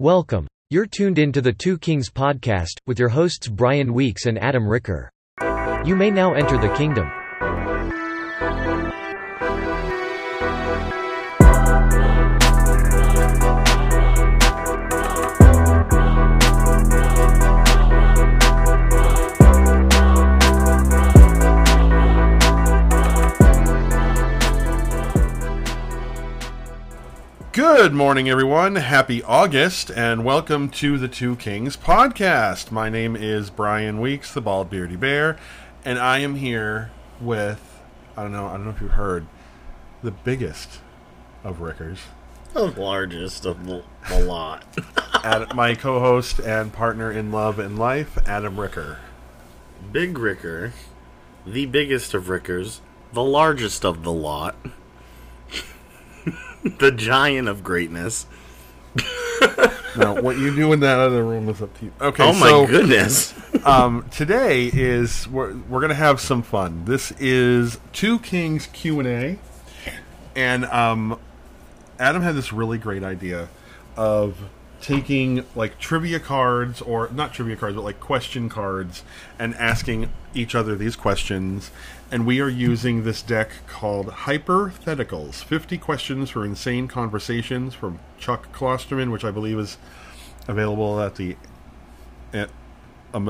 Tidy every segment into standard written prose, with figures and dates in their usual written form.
Welcome. You're tuned into the Two Kings Podcast, with your hosts Brian Weeks and Adam Ricker. You may now enter the kingdom. Good morning, everyone. Happy August, and welcome to the Two Kings Podcast. My name is Brian Weeks, the Bald Beardy Bear, and I am here with, I don't know if you heard, the biggest of Rickers. The largest of the lot. My co-host and partner in love and life, Adam Ricker. Big Ricker, the biggest of Rickers, the largest of the lot. The giant of greatness. Now, what you do in that other room is up to you. Okay. Oh my goodness! Today is we're gonna have some fun. This is Two Kings Q&A, and Adam had this really great idea of taking like trivia cards, or not trivia cards, but like question cards, and asking each other these questions. And we are using this deck called Hypertheticals, 50 Questions for Insane Conversations from Chuck Klosterman, which I believe is available at the... I don't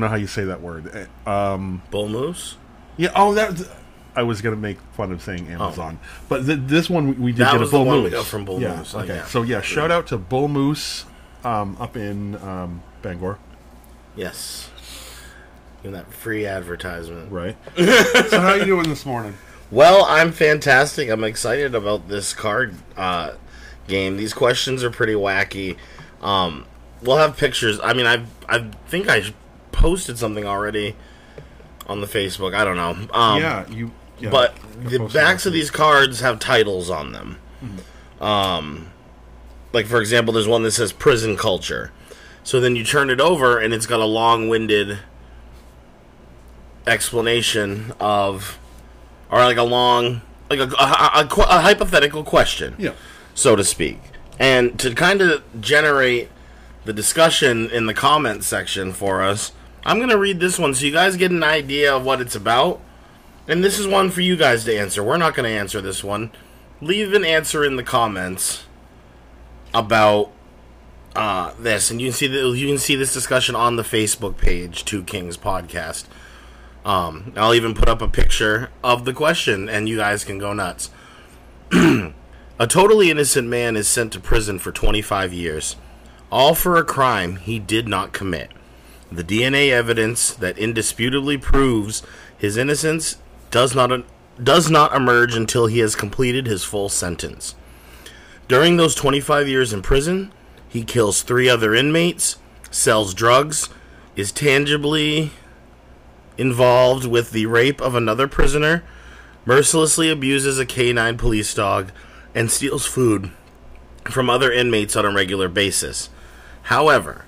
know how you say that word. Bull Moose? Yeah, oh, that... I was going to make fun of saying Amazon. Oh. But this one we did that get a Bull Moose. That was the one we got from Bull Moose. Okay. Yeah. So, yeah, shout out to Bull Moose up in Bangor. Yes. In that free advertisement. Right. So how are you doing this morning? Well, I'm fantastic. I'm excited about this card game. These questions are pretty wacky. We'll have pictures. I mean, I think I posted something already on the Facebook. I don't know. Yeah, but the backs of these cards have titles on them. Mm-hmm. Like, for example, there's one that says Prison Culture. So then you turn it over, and it's got a long-winded... explanation of, or like a long, like a hypothetical question, yeah, so to speak, and to kind of generate the discussion in the comment section for us. I'm gonna read this one so you guys get an idea of what it's about, and this is one for you guys to answer. We're not gonna answer this one. Leave an answer in the comments about this, and you can see that this discussion on the Facebook page, Two Kings Podcast. I'll even put up a picture of the question, and you guys can go nuts. A totally innocent man is sent to prison for 25 years, all for a crime he did not commit. The DNA evidence that indisputably proves his innocence does not emerge until he has completed his full sentence. During those 25 years in prison, he kills 3 other inmates, sells drugs, is tangibly... involved with the rape of another prisoner, mercilessly abuses a canine police dog, and steals food from other inmates on a regular basis. However,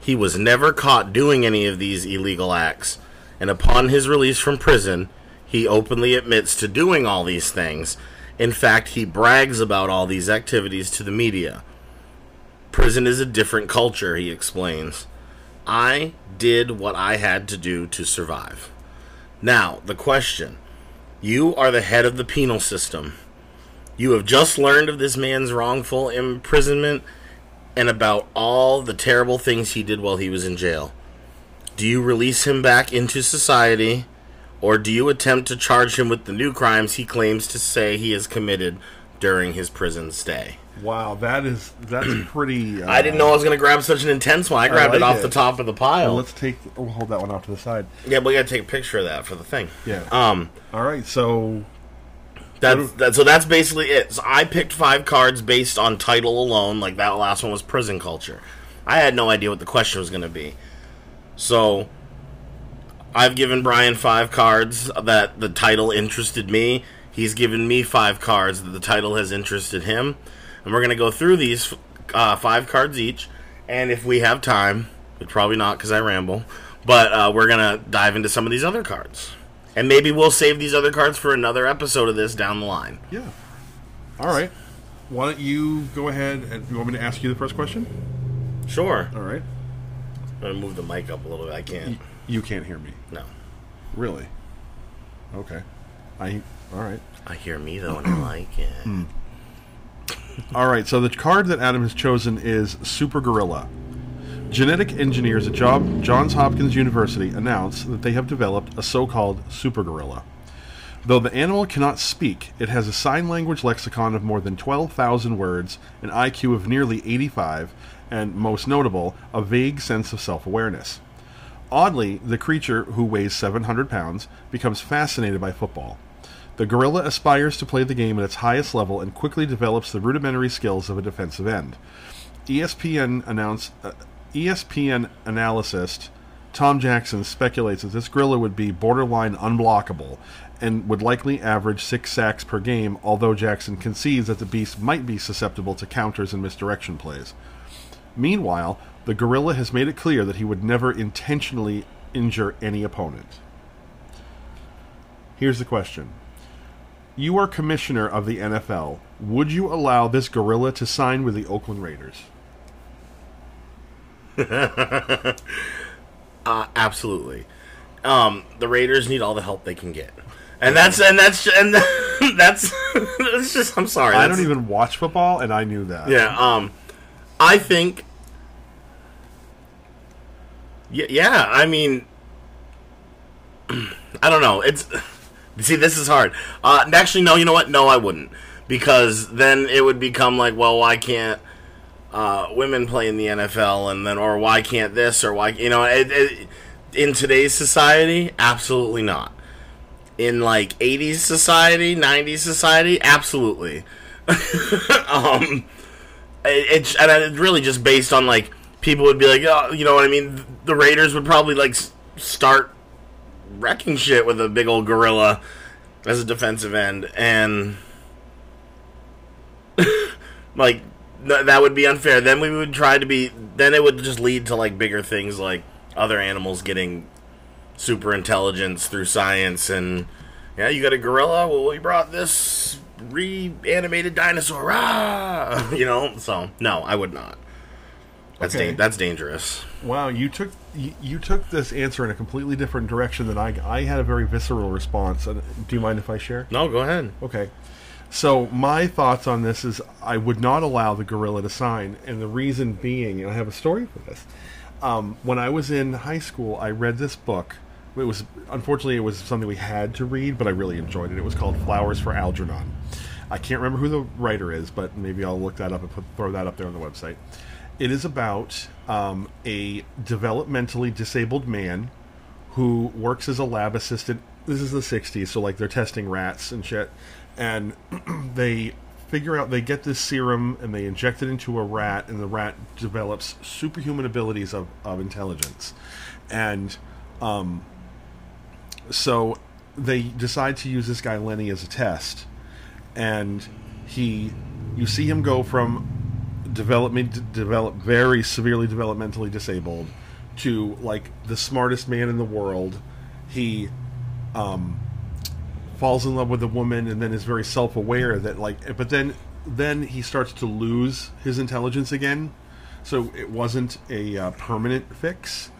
he was never caught doing any of these illegal acts, and upon his release from prison, he openly admits to doing all these things. In fact, he brags about all these activities to the media. Prison is a different culture, he explains. I did what I had to do to survive. Now, the question. You are the head of the penal system. You have just learned of this man's wrongful imprisonment and about all the terrible things he did while he was in jail. Do you release him back into society, or do you attempt to charge him with the new crimes he claims to say he has committed during his prison stay? Wow, that's pretty... I didn't know I was going to grab such an intense one. I grabbed it off the top of the pile. Well, we'll hold that one off to the side. Yeah, but we got to take a picture of that for the thing. Yeah. All right, so... That's basically it. So I picked 5 cards based on title alone. Like, that last one was Prison Culture. I had no idea what the question was going to be. So, I've given Brian 5 cards that the title interested me. He's given me 5 cards that the title has interested him. And we're going to go through these 5 cards each. And if we have time, but probably not because I ramble, but we're going to dive into some of these other cards. And maybe we'll save these other cards for another episode of this down the line. Yeah. All right. why don't you go ahead and... You want me to ask you the first question? Sure. All right. I'm going to move the mic up a little bit. I can't. You can't hear me? No. Really? Okay. All right. I hear me, though, and I like it. Mm. All right, so the card that Adam has chosen is Super Gorilla. Genetic engineers at Johns Hopkins University announce that they have developed a so-called Super Gorilla. Though the animal cannot speak, it has a sign language lexicon of more than 12,000 words, an IQ of nearly 85, and, most notable, a vague sense of self-awareness. Oddly, the creature, who weighs 700 pounds, becomes fascinated by football. The gorilla aspires to play the game at its highest level and quickly develops the rudimentary skills of a defensive end. ESPN analyst Tom Jackson speculates that this gorilla would be borderline unblockable and would likely average 6 sacks per game, although Jackson concedes that the beast might be susceptible to counters and misdirection plays. Meanwhile, the gorilla has made it clear that he would never intentionally injure any opponent. Here's the question. You are commissioner of the NFL. Would you allow this gorilla to sign with the Oakland Raiders? Absolutely. The Raiders need all the help they can get, and that's just. I'm sorry. I don't even watch football, and I knew that. Yeah. I think. Yeah. I mean, I don't know. It's. See, this is hard. Actually, no, you know what? No, I wouldn't. Because then it would become like, well, why can't women play in the NFL? And then, or why can't this? Or why, you know, in today's society, absolutely not. In, like, 80s society, 90s society, absolutely. It's really just based on, like, people would be like, oh, you know what I mean? The Raiders would probably, like, start wrecking shit with a big old gorilla as a defensive end, and like that would be unfair. Then we would try to be. Then it would just lead to like bigger things, like other animals getting super intelligence through science, and yeah, you got a gorilla. Well, we brought this reanimated dinosaur. Ah, you know. So no, I would not. That's dangerous. Wow, you took this answer in a completely different direction than I had a very visceral response. Do you mind if I share? No, go ahead. Okay. So my thoughts on this is I would not allow the gorilla to sign, and the reason being, and I have a story for this. When I was in high school, I read this book. It was something we had to read, but I really enjoyed it. It was called Flowers for Algernon. I can't remember who the writer is, but maybe I'll look that up and throw that up there on the website. It is about a developmentally disabled man who works as a lab assistant. This is the 60s, so like they're testing rats and shit. And they get this serum and they inject it into a rat, and the rat develops superhuman abilities of intelligence. And so they decide to use this guy Lenny as a test. And you see him go from very severely developmentally disabled to like the smartest man in the world. He falls in love with a woman and then is very self-aware that like, but then he starts to lose his intelligence again. So it wasn't a permanent fix,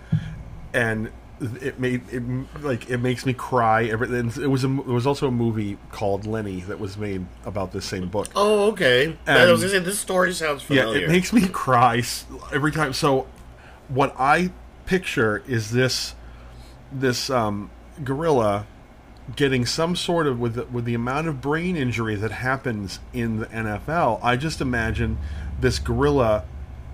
and it makes me cry. There was also a movie called Lenny that was made about this same book. Oh, okay. I was gonna say this story sounds familiar. Yeah, it makes me cry every time. So, what I picture is this gorilla getting some sort of with the amount of brain injury that happens in the NFL. I just imagine this gorilla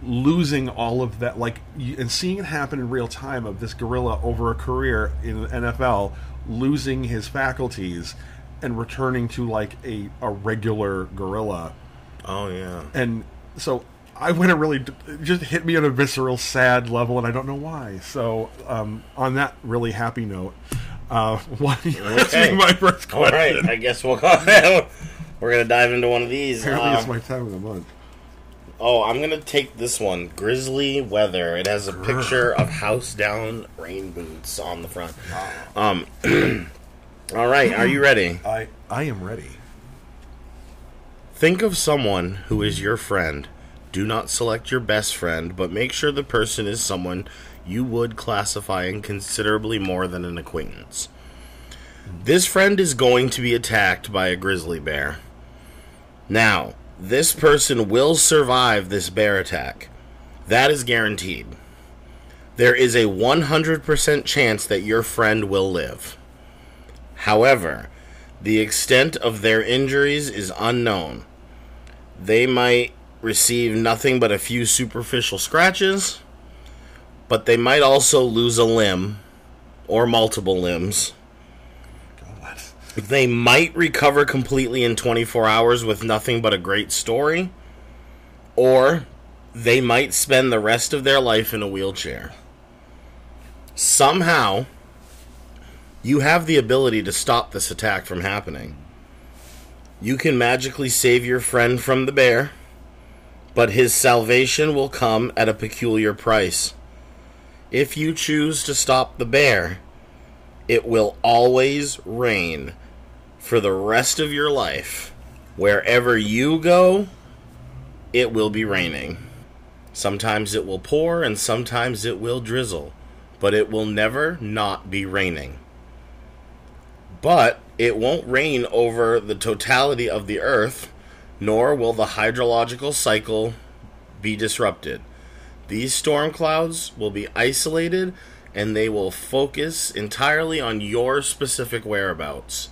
losing all of that, like, and seeing it happen in real time of this gorilla over a career in the NFL losing his faculties and returning to like a regular gorilla. Oh yeah. And so it just hit me on a visceral, sad level, and I don't know why. So on that really happy note, why don't you ask me my first question? All right, I guess we'll call it. We're gonna dive into one of these. Apparently it's my time of the month. Oh, I'm going to take this one. Grizzly weather. It has a picture of house down, rain boots on the front. All right, are you ready? I am ready. Think of someone who is your friend. Do not select your best friend, but make sure the person is someone you would classify in considerably more than an acquaintance. This friend is going to be attacked by a grizzly bear. Now, this person will survive this bear attack. That is guaranteed. There is a 100% chance that your friend will live. However, the extent of their injuries is unknown. They might receive nothing but a few superficial scratches, but they might also lose a limb or multiple limbs. God. They might recover completely in 24 hours with nothing but a great story, or they might spend the rest of their life in a wheelchair. Somehow, you have the ability to stop this attack from happening. You can magically save your friend from the bear, but his salvation will come at a peculiar price. If you choose to stop the bear, it will always rain for the rest of your life. Wherever you go, it will be raining. Sometimes it will pour and sometimes it will drizzle, but it will never not be raining. But it won't rain over the totality of the earth, nor will the hydrological cycle be disrupted. These storm clouds will be isolated, and they will focus entirely on your specific whereabouts.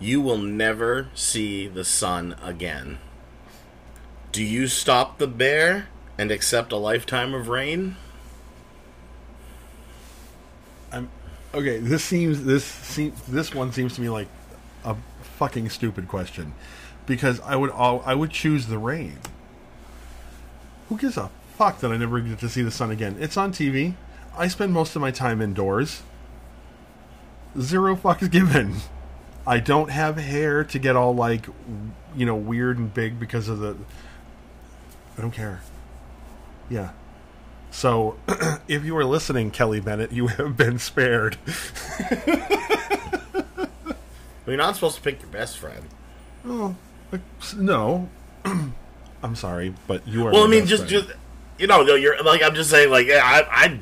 You will never see the sun again. Do you stop the bear and accept a lifetime of rain? Okay, this one seems to me like a fucking stupid question, because I would choose the rain. Who gives a fuck that I never get to see the sun again? It's on TV. I spend most of my time indoors. Zero fucks given. I don't have hair to get all like, you know, weird and big because of the. I don't care. Yeah. So, if you are listening, Kelly Bennett, you have been spared. You're not supposed to pick your best friend. Oh, no. I'm sorry, but you are. Well, I mean, just you know, you're like I'm just saying, like yeah, I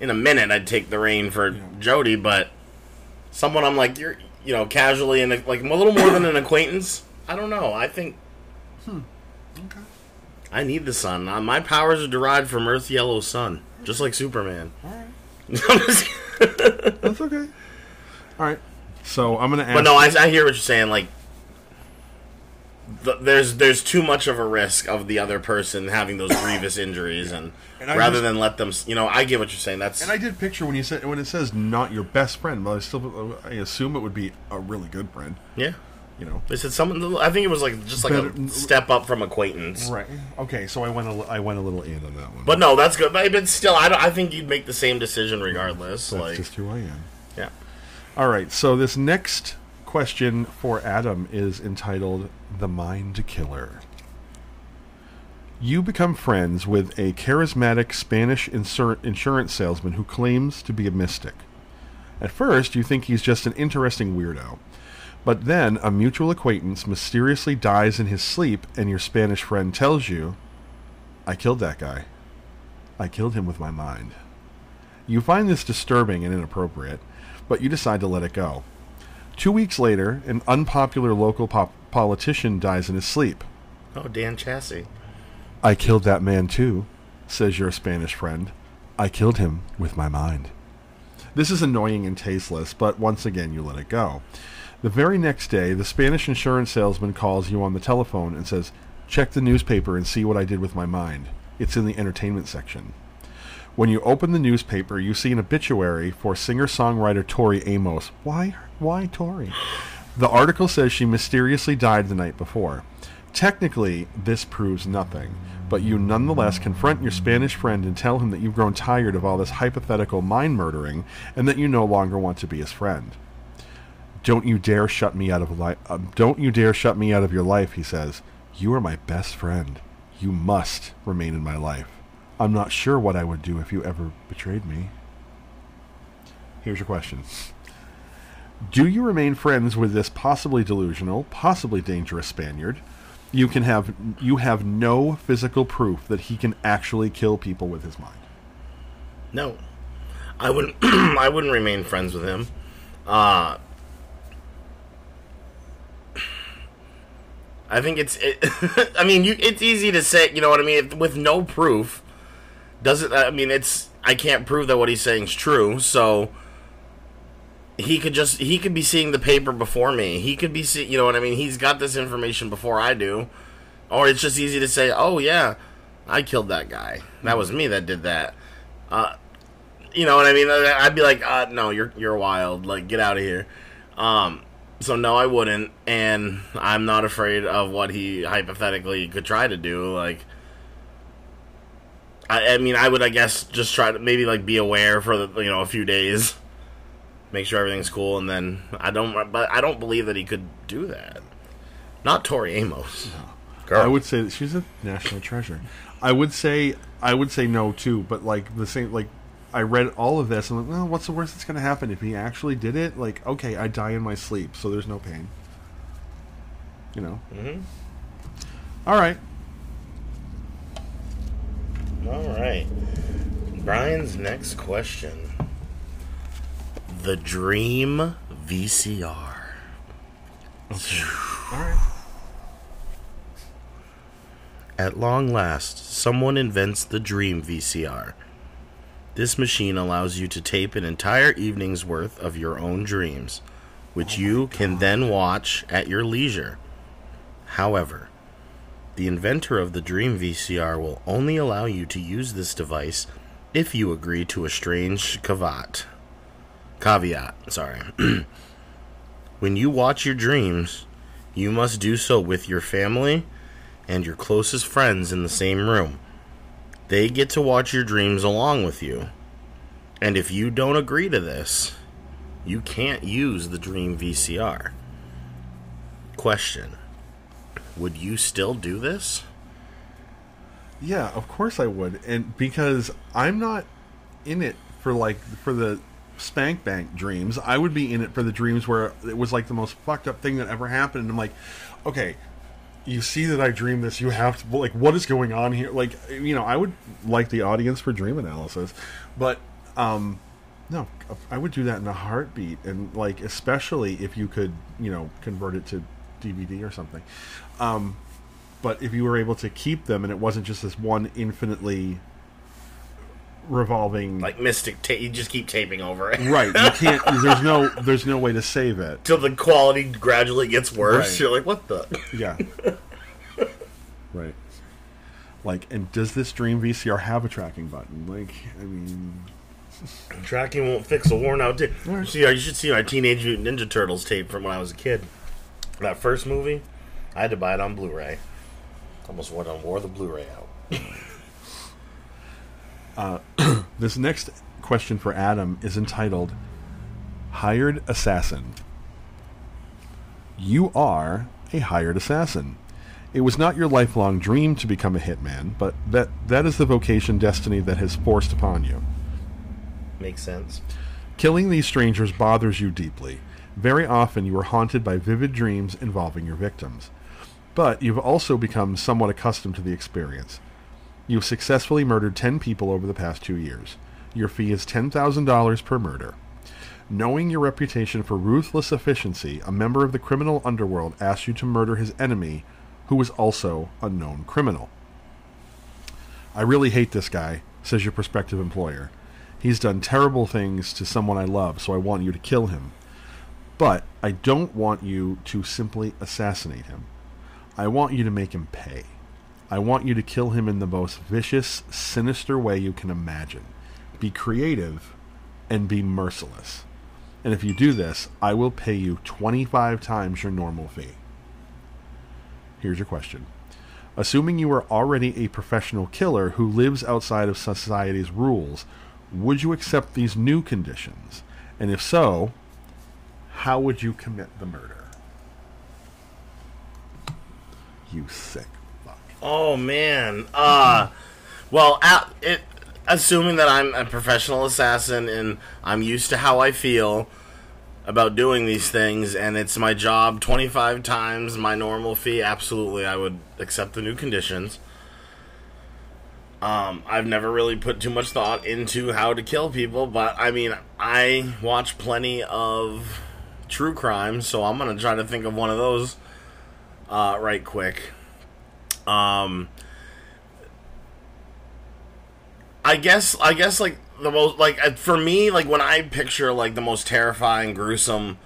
in a minute I'd take the rain for yeah. Jody, but someone I'm like you're, you know, casually and like a little more than an acquaintance. I don't know. I think. Okay. I need the sun. My powers are derived from Earth's yellow sun, just like Superman. All right. That's okay. All right. So I'm gonna ask. But no, I hear what you're saying. Like, there's too much of a risk of the other person having those grievous injuries, yeah. and rather than let them, you know, I get what you're saying. That's and I did picture when it says not your best friend, but I assume it would be a really good friend. Yeah. You know, they said someone. I think it was like just like a step up from acquaintance, right? Okay, so I went a little in on that one, but no, that's good. But still, I think you'd make the same decision regardless. That's like just who I am. Yeah. All right. So this next question for Adam is entitled "The Mind Killer." You become friends with a charismatic Spanish insurance salesman who claims to be a mystic. At first, you think he's just an interesting weirdo. But then a mutual acquaintance mysteriously dies in his sleep, and your Spanish friend tells you, "I killed that guy. I killed him with my mind." You find this disturbing and inappropriate, but you decide to let it go. 2 weeks later, an unpopular local politician dies in his sleep. Oh, Dan Chassie. "I killed that man too," says your Spanish friend. "I killed him with my mind." This is annoying and tasteless, but once again you let it go. The very next day, the Spanish insurance salesman calls you on the telephone and says, "Check the newspaper and see what I did with my mind. It's in the entertainment section." When you open the newspaper, you see an obituary for singer-songwriter Tori Amos. Why Tori? The article says she mysteriously died the night before. Technically, this proves nothing, but you nonetheless confront your Spanish friend and tell him that you've grown tired of all this hypothetical mind murdering and that you no longer want to be his friend. Don't you dare shut me out of your life," he says. "You are my best friend. You must remain in my life. I'm not sure what I would do if you ever betrayed me." Here's your question. Do you remain friends with this possibly delusional, possibly dangerous Spaniard? You have no physical proof that he can actually kill people with his mind. No, I wouldn't. I wouldn't remain friends with him. I think it's. I mean, it's easy to say. You know what I mean? With no proof, doesn't. I mean, it's. I can't prove that what he's saying is true. So he could just. He could be seeing the paper before me. He could be seeing. You know what I mean? He's got this information before I do. Or it's just easy to say, "Oh yeah, I killed that guy. That was me that did that." You know what I mean? I'd be like, "No, you're wild. Like, get out of here." So no, I wouldn't, and I'm not afraid of what he hypothetically could try to do. Like, I mean, I would, I guess, just try to maybe like be aware for the, you know, a few days, make sure everything's cool, and then I don't believe that he could do that. Not Tori Amos. No. Girl. I would say that she's a national treasure. I would say no too, but like the same, like. I read all of this, and I'm like, well, what's the worst that's going to happen if he actually did it? Like, okay, I die in my sleep, so there's no pain. You know? Mm-hmm. All right. Brian's next question. The Dream VCR. Okay. All right. At long last, someone invents the Dream VCR. This machine allows you to tape an entire evening's worth of your own dreams, which you can then watch at your leisure. However, the inventor of the Dream VCR will only allow you to use this device if you agree to a strange caveat. Sorry. When you watch your dreams, you must do so with your family and your closest friends in the same room. They get to watch your dreams along with you. And if you don't agree to this, you can't use the Dream VCR. Question. Would you still do this? Yeah, of course I would. And because I'm not in it for the spank bank dreams. I would be in it for the dreams where it was like the most fucked up thing that ever happened. And I'm like, okay, you see that I dreamed this, you have to, like, what is going on here? Like, you know, I would like the audience for dream analysis, but, no, I would do that in a heartbeat, and, like, especially if you could, you know, convert it to DVD or something. But if you were able to keep them, and it wasn't just this one infinitely revolving, like mystic tape, you just keep taping over it. Right, you can't. There's no way to save it till the quality gradually gets worse. Right. You're like, what the? Yeah. Right. Like, and does this Dream VCR have a tracking button? Like, I mean, tracking won't fix a worn out tape. Right. See, you should see my Teenage Mutant Ninja Turtles tape from when I was a kid. That first movie, I had to buy it on Blu-ray. Almost wore the Blu-ray out. This next question for Adam is entitled Hired Assassin. You are a hired assassin. It was not your lifelong dream to become a hitman, but that is the vocation destiny that has forced upon you. Makes sense. Killing these strangers bothers you deeply. Very often you are haunted by vivid dreams involving your victims. But you've also become somewhat accustomed to the experience. You've successfully murdered 10 people over the past 2 years. Your fee is $10,000 per murder. Knowing your reputation for ruthless efficiency, a member of the criminal underworld asked you to murder his enemy, who was also a known criminal. I really hate this guy, says your prospective employer. He's done terrible things to someone I love, so I want you to kill him. But I don't want you to simply assassinate him. I want you to make him pay. I want you to kill him in the most vicious, sinister way you can imagine. Be creative and be merciless. And if you do this, I will pay you 25 times your normal fee. Here's your question. Assuming you are already a professional killer who lives outside of society's rules, would you accept these new conditions? And if so, how would you commit the murder? You sick. Oh, man. Well, assuming that I'm a professional assassin and I'm used to how I feel, about doing these things, and it's my job 25 times my normal fee. Absolutely, I would accept the new conditions. I've never really put too much thought into how to kill people, but, I mean, I watch plenty of true crime, so I'm going to try to think of one of those right quick. I guess, like, the most, like, for me, like, when I picture, like, the most terrifying, gruesome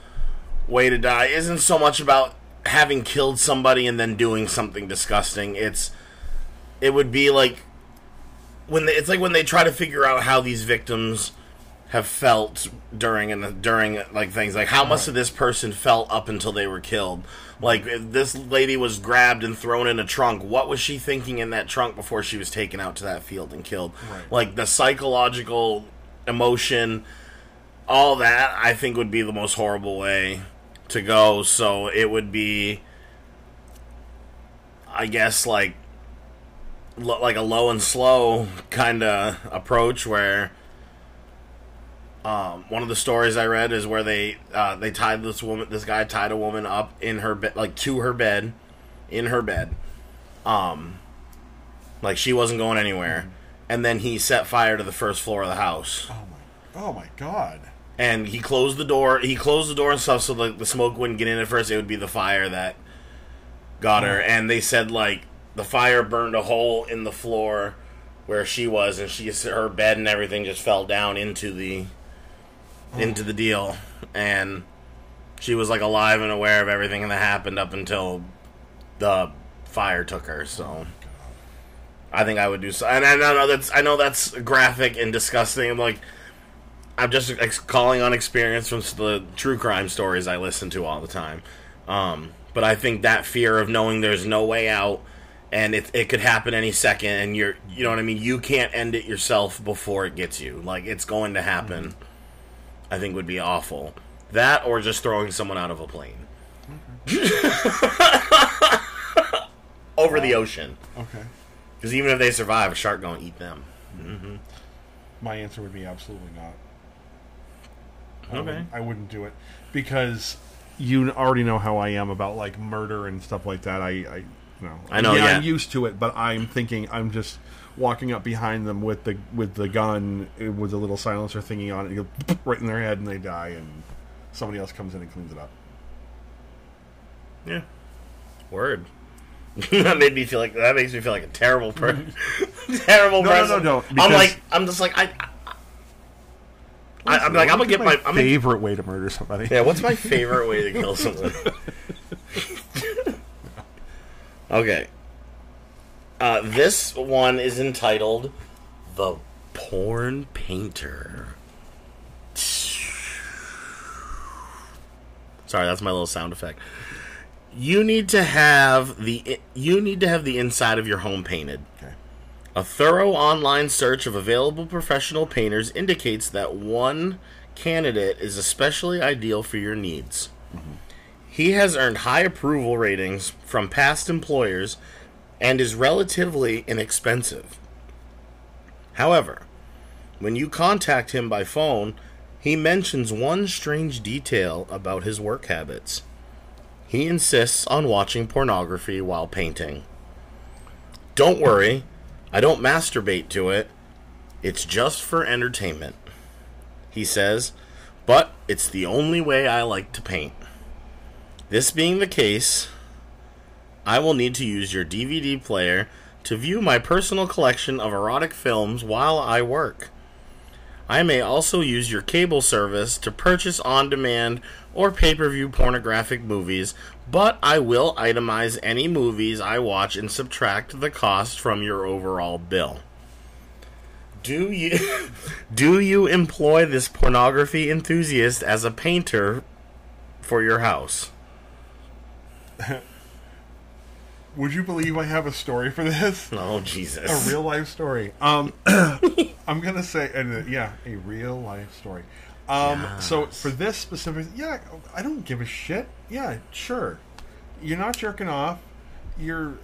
way to die isn't so much about having killed somebody and then doing something disgusting. It would be, like, it's like when they try to figure out how these victims have felt during like things, like how much of this person felt up until they were killed. Like, if this lady was grabbed and thrown in a trunk, what was she thinking in that trunk before she was taken out to that field and killed? Right. Like, the psychological emotion, all that, I think would be the most horrible way to go. So it would be, I guess, like a low and slow kind of approach, where one of the stories I read is where they tied this guy tied a woman up in her bed, like to her bed, in her bed, like she wasn't going anywhere, and then he set fire to the first floor of the house. Oh my God. And he closed the door and stuff so like the smoke wouldn't get in at first. It would be the fire that got her. And they said, like, the fire burned a hole in the floor where she was, and her bed and everything just fell down into the deal. And she was, like, alive and aware of everything that happened up until the fire took her. So, I think I would do so. And I know that's graphic and disgusting. I'm just calling on experience from the true crime stories I listen to all the time. But I think that fear of knowing there's no way out, and it could happen any second, and you know what I mean? You can't end it yourself before it gets you. Like, it's going to happen, I think would be awful. That, or just throwing someone out of a plane. Okay. Over the ocean. Okay. Because even if they survive, a shark going to eat them. Mm-hmm. My answer would be absolutely not. I wouldn't do it. Because you already know how I am about, like, murder and stuff like that. I know, I'm used to it, but I'm thinking I'm just walking up behind them with the gun with a little silencer thingy on it, you go right in their head and they die, and somebody else comes in and cleans it up. Yeah. Word. That makes me feel like a terrible person. Terrible person. No, don't. I'm gonna get my favorite way to murder somebody. Yeah, what's my favorite way to kill somebody? Okay. This one is entitled The Porn Painter. Sorry, that's my little sound effect. You need to have the inside of your home painted. Okay. A thorough online search of available professional painters indicates that one candidate is especially ideal for your needs. Mm-hmm. He has earned high approval ratings from past employers and is relatively inexpensive. However, when you contact him by phone, he mentions one strange detail about his work habits. He insists on watching pornography while painting. Don't worry, I don't masturbate to it. It's just for entertainment, he says, but it's the only way I like to paint. This being the case, I will need to use your DVD player to view my personal collection of erotic films while I work. I may also use your cable service to purchase on-demand or pay-per-view pornographic movies, but I will itemize any movies I watch and subtract the cost from your overall bill. Do you employ this pornography enthusiast as a painter for your house? Would you believe I have a story for this? Oh, Jesus. A real life story. I'm going to say, a real life story. Yes. So for this specific, I don't give a shit. Yeah, sure. You're not jerking off. You're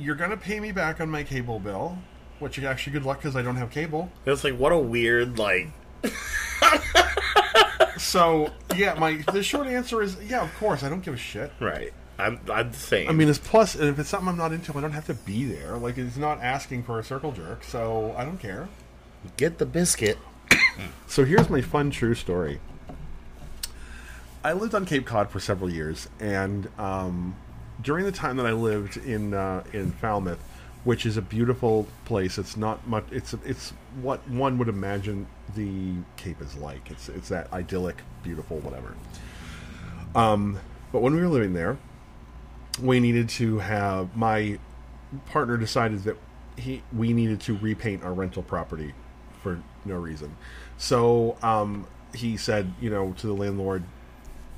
going to pay me back on my cable bill, which is actually good luck because I don't have cable. It's like, what a weird, like... So, yeah, the short answer is, yeah, of course, I don't give a shit. Right. I'm the same. I mean, it's plus, and if it's something I'm not into, I don't have to be there. Like, it's not asking for a circle jerk, so I don't care. Get the biscuit. So here's my fun, true story. I lived on Cape Cod for several years, and during the time that I lived in Falmouth, which is a beautiful place, it's not much. It's what one would imagine the Cape is like. It's that idyllic, beautiful, whatever. But when we were living there, we needed to have my partner decided that we needed to repaint our rental property for no reason. So he said, to the landlord,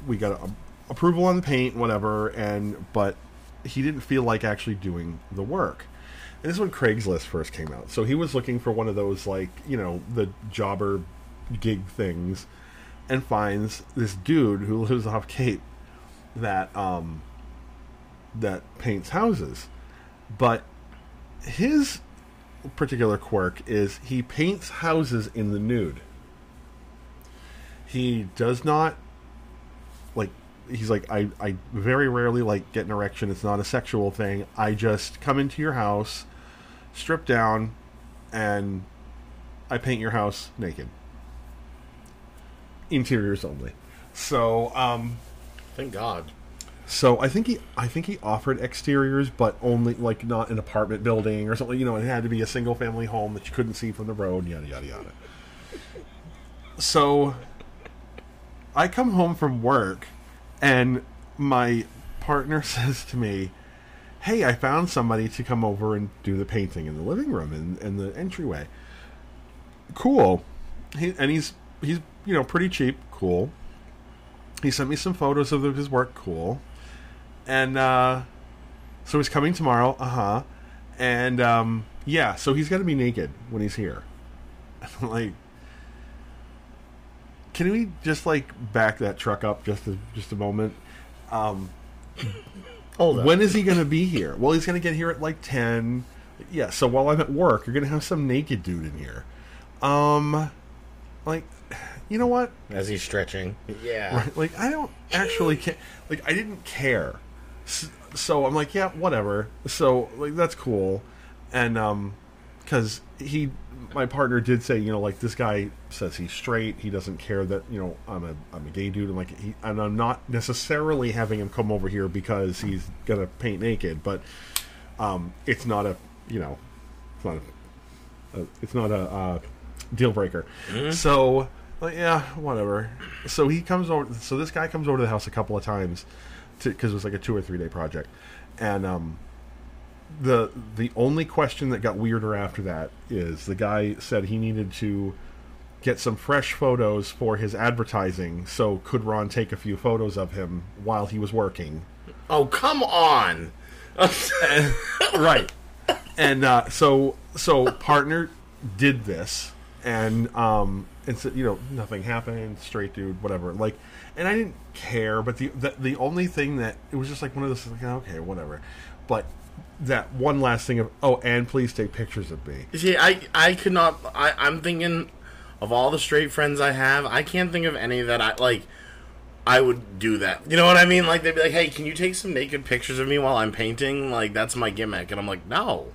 we got approval on the paint, whatever, but he didn't feel like actually doing the work. And this is when Craigslist first came out. So he was looking for one of those, the jobber gig things, and finds this dude who lives off Cape that paints houses. But his particular quirk is he paints houses in the nude. He does not... He's like, I very rarely get an erection. It's not a sexual thing. I just come into your house, strip down, and I paint your house naked. Interiors only. So, thank God. So I think he offered exteriors, but only not an apartment building or something. It had to be a single family home that you couldn't see from the road. Yada yada yada. So I come home from work. And my partner says to me, hey, I found somebody to come over and do the painting in the living room and the entryway. Cool. He's pretty cheap. Cool. He sent me some photos of his work. Cool. And so he's coming tomorrow. Uh-huh. And yeah, so he's got to be naked when he's here. I'm like, can we just back that truck up just a moment? Hold on. When is he going to be here? Well, he's going to get here at 10. Yeah, so while I'm at work, you're going to have some naked dude in here. You know what? As he's stretching. Yeah. Right, I don't actually care. I didn't care. So I'm like, yeah, whatever. So, that's cool. And, because my partner did say, this guy says he's straight. He doesn't care that, I'm a gay dude. And I'm not necessarily having him come over here because he's going to paint naked. But it's not a, it's not a deal breaker. Mm-hmm. So, yeah, whatever. So he comes over. So this guy comes over to the house a couple of times because it was a 2 or 3 day project. And, The only question that got weirder after that is the guy said he needed to get some fresh photos for his advertising, so could Ron take a few photos of him while he was working? Oh, come on! Right. And so partner did this, and so, nothing happened, straight dude, whatever. And I didn't care, but the only thing that, it was just one of those, okay, whatever. But that one last thing of, oh, and please take pictures of me. See, I could not... I'm thinking of all the straight friends I have, I can't think of any that I would do that. You know what I mean? They'd be like, hey, can you take some naked pictures of me while I'm painting? That's my gimmick. And I'm like, no.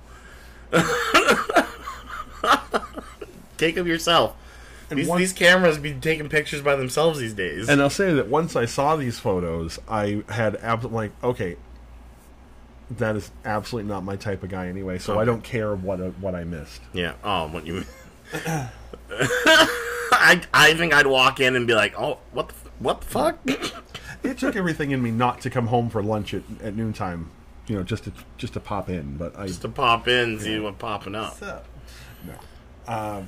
Take them yourself. And these cameras be taking pictures by themselves these days. And I'll say that once I saw these photos, I had absolutely, okay... That is absolutely not my type of guy anyway, so okay. I don't care what I missed. Yeah. Oh, what you... I think I'd walk in and be like, oh, what the fuck? It took everything in me not to come home for lunch at noontime, just to pop in. But I, just to pop in, see what popping up. So, no.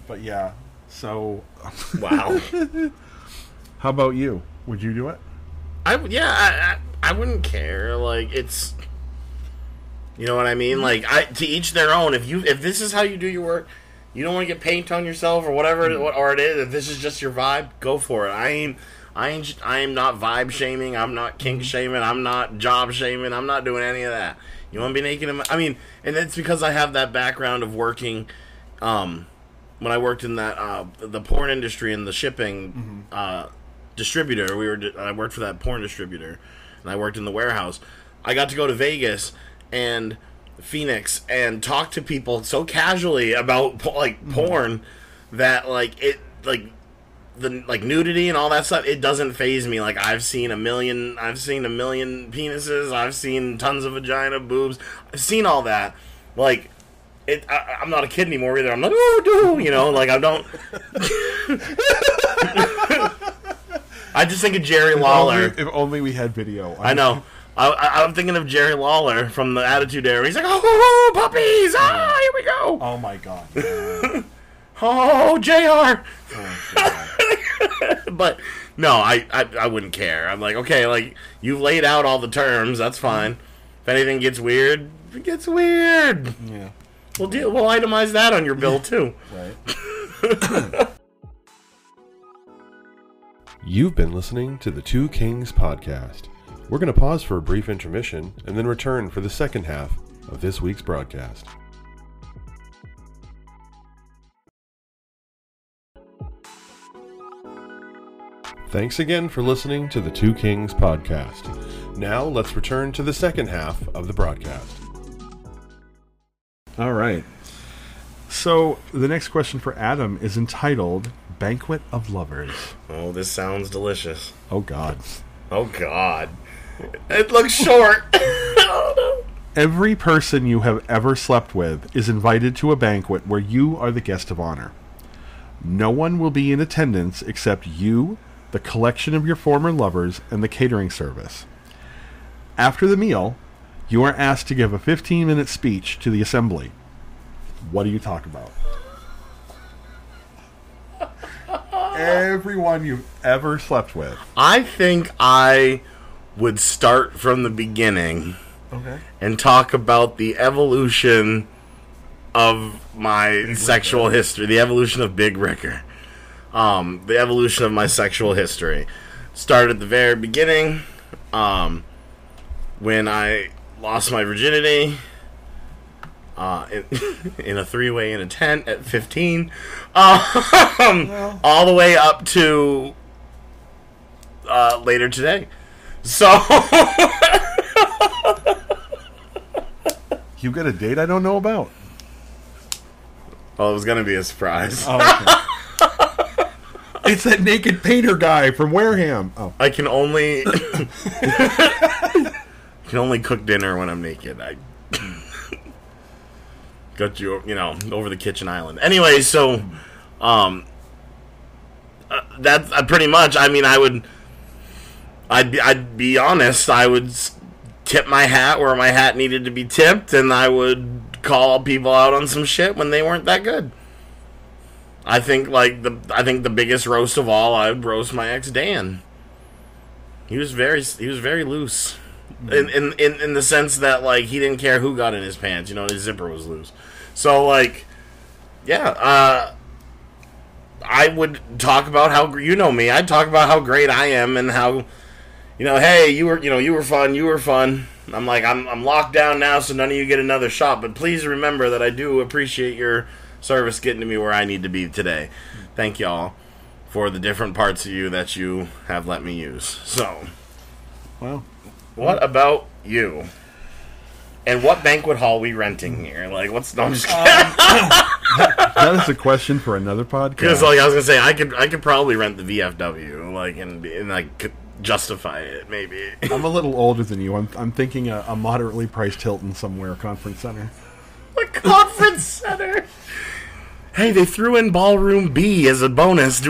But yeah, so... Wow. How about you? Would you do it? I wouldn't care. It's... You know what I mean? To each their own. If this is how you do your work, you don't want to get paint on yourself or whatever it is. If this is just your vibe, go for it. I am not vibe shaming. I'm not kink shaming. I'm not job shaming. I'm not doing any of that. You want to be naked? And it's because I have that background of working. When I worked in the porn industry and the shipping distributor. I worked for that porn distributor, and I worked in the warehouse. I got to go to Vegas and Phoenix and talk to people so casually about porn that the nudity and all that stuff, it doesn't faze me. Like, I've seen a million penises, I've seen tons of vagina, boobs, I've seen all that. Like, I'm not a kid anymore either. I'm like, oh, dude, you know, like, I don't. I just think of Jerry Lawler. If only we had video. I know. I'm thinking of Jerry Lawler from the Attitude Era. He's like, oh, puppies! Ah, here we go! Oh my god! Oh, JR! Oh, but no, I wouldn't care. I'm like, okay, like, you've laid out all the terms. That's fine. If anything gets weird, it gets weird. Yeah. We'll itemize that on your bill too. Right. You've been listening to the Two Kings Podcast. We're going to pause for a brief intermission and then return for the second half of this week's broadcast. Thanks again for listening to the Two Kings Podcast. Now let's return to the second half of the broadcast. All right. So the next question for Adam is entitled Banquet of Lovers. Oh, this sounds delicious. Oh, God. Oh, God. It looks short. Every person you have ever slept with is invited to a banquet where you are the guest of honor. No one will be in attendance except you, the collection of your former lovers, and the catering service. After the meal, you are asked to give a 15-minute speech to the assembly. What do you talk about? Everyone you've ever slept with. I think I would start from the beginning. Okay. And talk about the evolution of my sexual history. The evolution of Big Ricker. The evolution of my sexual history. Started at the very beginning, when I lost my virginity in a three-way in a tent at 15, all the way up to later today. So you got a date I don't know about. Well, it was going to be a surprise. Oh, okay. It's that naked painter guy from Wareham. Oh. I can only cook dinner when I'm naked. I got you know, over the kitchen island. Anyway, so that's pretty much. I mean, I'd be honest. I would tip my hat where my hat needed to be tipped, and I would call people out on some shit when they weren't that good. I think the biggest roast of all, I would roast my ex Dan. He was very loose. In the sense that, like, he didn't care who got in his pants, you know, his zipper was loose. So, like, yeah, I would talk about how, you know me, I'd talk about how great I am and how, you know, hey, you were fun. I'm like, I'm locked down now, so none of you get another shot, but please remember that I do appreciate your service getting to me where I need to be today. Thank y'all for the different parts of you that you have let me use. So, well, what about you? And what banquet hall are we renting here? Like, what's... No, I'm just kidding. That is a question for another podcast. Because, like, I was going to say, I could probably rent the VFW, like, and like, justify it, maybe. I'm a little older than you. I'm thinking a moderately priced Hilton somewhere, conference center. A conference center? Hey, they threw in Ballroom B as a bonus.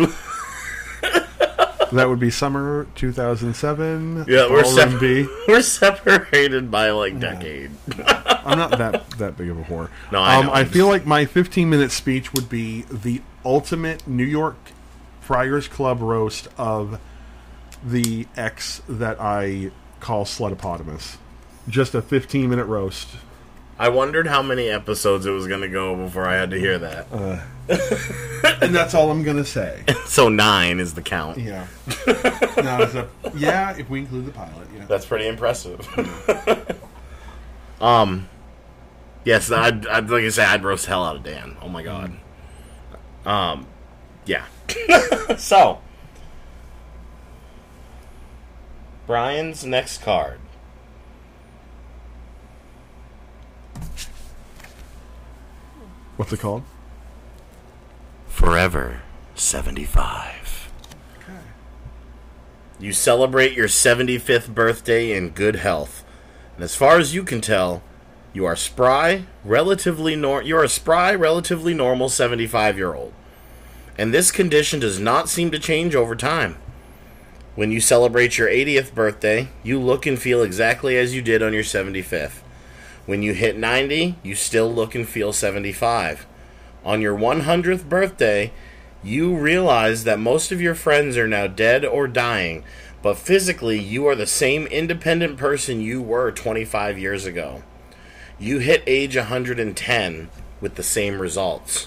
That would be summer 2007. Yeah, we're separated by like decade. I'm not that big of a whore. No, I know. I feel like my 15-minute speech would be the ultimate New York Friars Club roast of the ex that I call Slutopotamus. Just a 15-minute roast. I wondered how many episodes it was going to go before I had to hear that. And that's all I'm going to say. So 9 is the count. Yeah. No, yeah, if we include the pilot. Yeah. That's pretty impressive. Yes, I'd like I say, I'd roast the hell out of Dan. Oh, my God. Yeah. So, Brian's next card. What's it called? Forever 75. Okay. You celebrate your 75th birthday in good health. And as far as you can tell, you are spry, relatively normal 75-year-old. And this condition does not seem to change over time. When you celebrate your 80th birthday, you look and feel exactly as you did on your 75th. When you hit 90, you still look and feel 75. On your 100th birthday, you realize that most of your friends are now dead or dying, but physically you are the same independent person you were 25 years ago. You hit age 110 with the same results.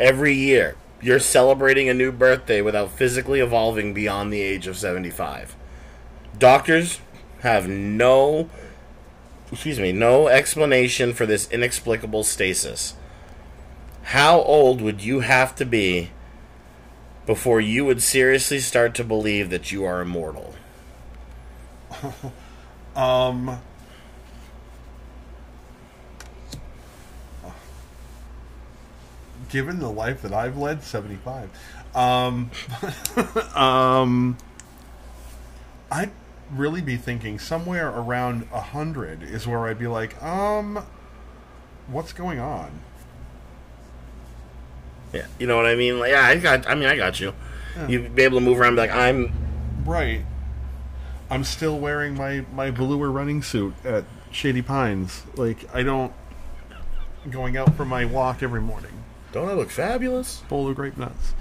Every year, you're celebrating a new birthday without physically evolving beyond the age of 75. Doctors have no explanation for this inexplicable stasis. How old would you have to be before you would seriously start to believe that you are immortal? Given the life that I've led, 75. I'd really be thinking somewhere around 100 is where I'd be like, what's going on? Yeah, you know what I mean? Like, yeah, I got you. Yeah. You'd be able to move around and be like, I'm... Right. I'm still wearing my velour running suit at Shady Pines. Like, I don't... Going out for my walk every morning. Don't I look fabulous? Bowl of grape nuts.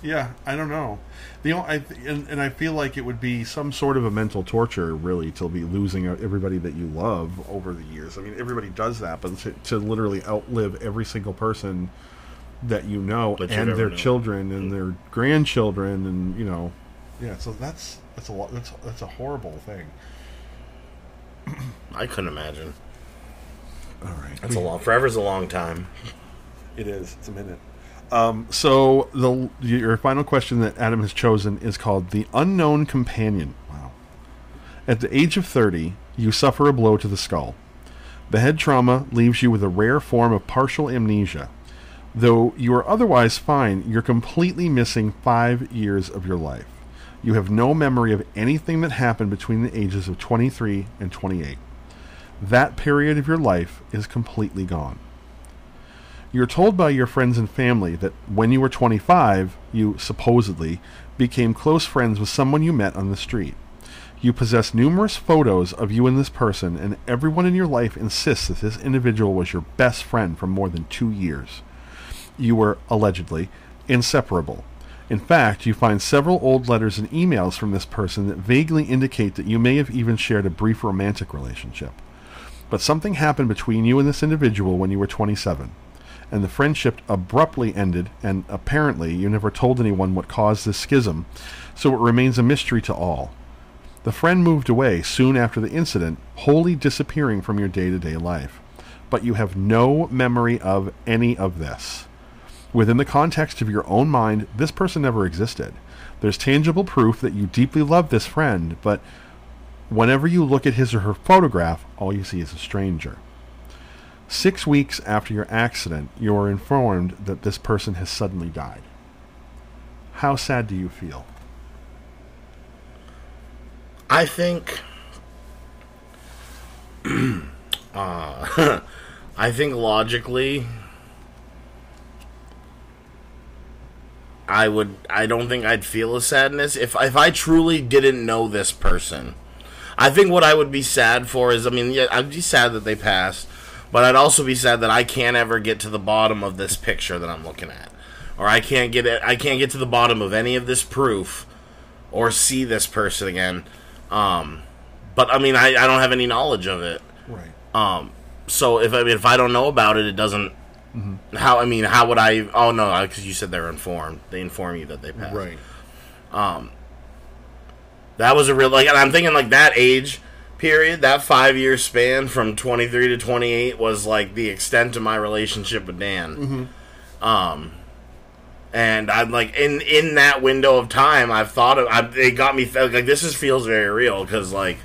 Yeah, I don't know. And I feel like it would be some sort of a mental torture, really, to be losing everybody that you love over the years. I mean, everybody does that, but to literally outlive every single person that you know and their children and their grandchildren, and you know, yeah. So that's a lot. That's a horrible thing. I couldn't imagine. All right. That's a long... Forever's a long time. It is. It's a minute. So your final question that Adam has chosen is called The Unknown Companion. Wow. At the age of 30, you suffer a blow to the skull. The head trauma leaves you with a rare form of partial amnesia. Though you are otherwise fine, you're completely missing 5 years of your life. You have no memory of anything that happened between the ages of 23 and 28. That period of your life is completely gone. You're told by your friends and family that when you were 25, you supposedly became close friends with someone you met on the street. You possess numerous photos of you and this person, and everyone in your life insists that this individual was your best friend for more than 2 years. You were, allegedly, inseparable. In fact, you find several old letters and emails from this person that vaguely indicate that you may have even shared a brief romantic relationship. But something happened between you and this individual when you were 27, and the friendship abruptly ended, and apparently you never told anyone what caused this schism, so it remains a mystery to all. The friend moved away soon after the incident, wholly disappearing from your day-to-day life. But you have no memory of any of this. Within the context of your own mind, this person never existed. There's tangible proof that you deeply love this friend, but whenever you look at his or her photograph, all you see is a stranger. 6 weeks after your accident, you are informed that this person has suddenly died. How sad do you feel? I think... I think logically... I don't think I'd feel a sadness if I truly didn't know this person. I think what I would be sad for is, I'd be sad that they passed, but I'd also be sad that I can't ever get to the bottom of this picture that I'm looking at, or I can't get to the bottom of any of this proof, or see this person again. But I don't have any knowledge of it. Right. So if I don't know about it, it doesn't. Mm-hmm. How would I... Oh, no, because you said they're informed. They inform you that they passed. Right. That was a real... and I'm thinking, that age period, that 5-year span from 23 to 28 was, the extent of my relationship with Dan. Mm-hmm. And I'm like, in that window of time, I've thought of, it got me, like, this just feels very real, because, like,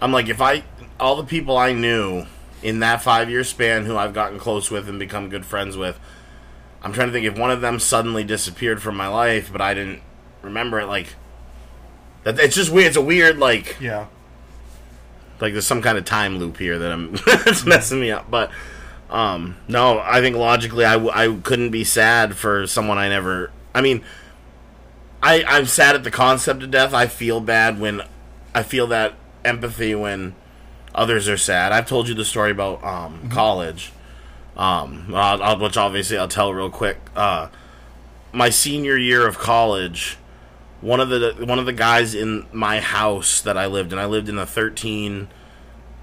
I'm like, if I, all the people I knew in that 5-year span who I've gotten close with and become good friends with, I'm trying to think if one of them suddenly disappeared from my life, but I didn't remember it, like, that, it's just weird, it's a weird, like, yeah, like, there's some kind of time loop here that I'm, it's messing me up, but, no, I think logically I couldn't be sad for someone I never, I mean, I'm sad at the concept of death. I feel bad when, I feel that empathy when others are sad. I've told you the story about, college, which obviously I'll tell real quick. My senior year of college, one of the guys in my house that I lived in a 13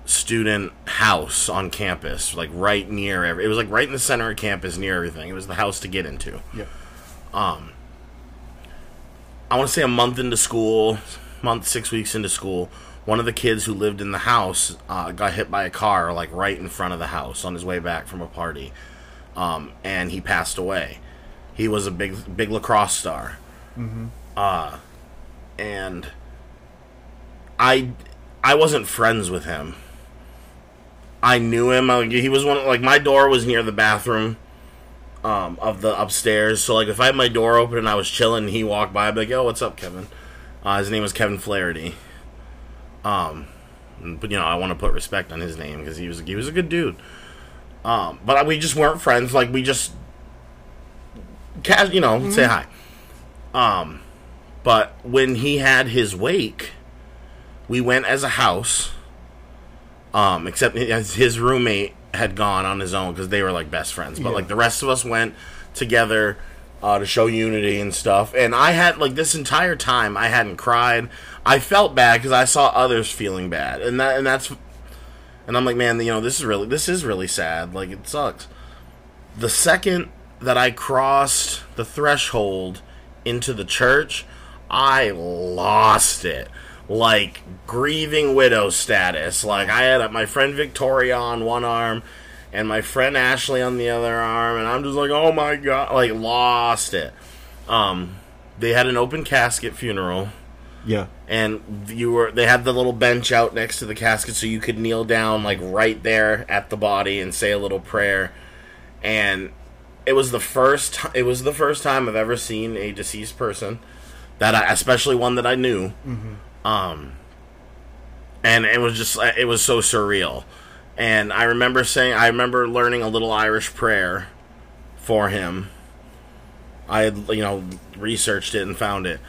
student house on campus, like right near it was like right in the center of campus, near everything. It was the house to get into. Yeah. I want to say a month into school, 6 weeks into school, one of the kids who lived in the house got hit by a car, like right in front of the house on his way back from a party, and he passed away. He was a big lacrosse star. Mm-hmm. And I wasn't friends with him. I knew him. He was one of, like, my door was near the bathroom of the upstairs. So, like, if I had my door open and I was chilling and he walked by, I'd be like, yo, what's up, Kevin? His name was Kevin Flaherty. But, you know, I want to put respect on his name because he was a good dude. But we just weren't friends. Like, we just, you know, mm-hmm. say hi. But when he had his wake, we went as a house. Except his roommate had gone on his own because they were, like, best friends. But, yeah. like, the rest of us went together to show unity and stuff. And I had, like, this entire time, I hadn't cried. I felt bad because I saw others feeling bad. And I'm like, man, you know, this is really sad. Like, it sucks. The second that I crossed the threshold into the church, I lost it. Like, grieving widow status. Like, I had my friend Victoria on one arm and my friend Ashley on the other arm, and I'm just like, oh my god, like, lost it. They had an open casket funeral. Yeah. And they had the little bench out next to the casket so you could kneel down, like, right there at the body and say a little prayer. And it was the first time I've ever seen a deceased person that especially one that I knew. Mm-hmm. And it was so surreal. And I remember learning a little Irish prayer for him. I had, you know, researched it and found it.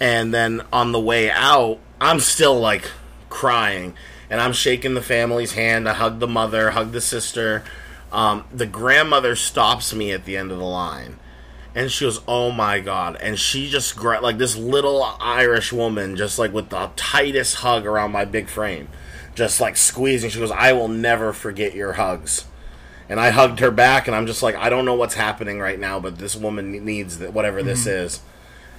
And then on the way out, I'm still, like, crying. And I'm shaking the family's hand. I hug the mother, hug the sister. The grandmother stops me at the end of the line. And she goes, oh my god. And she just, like, this little Irish woman, just, like, with the tightest hug around my big frame, just, like, squeezing. She goes, I will never forget your hugs. And I hugged her back, and I'm just like, I don't know what's happening right now, but this woman needs whatever mm-hmm. this is.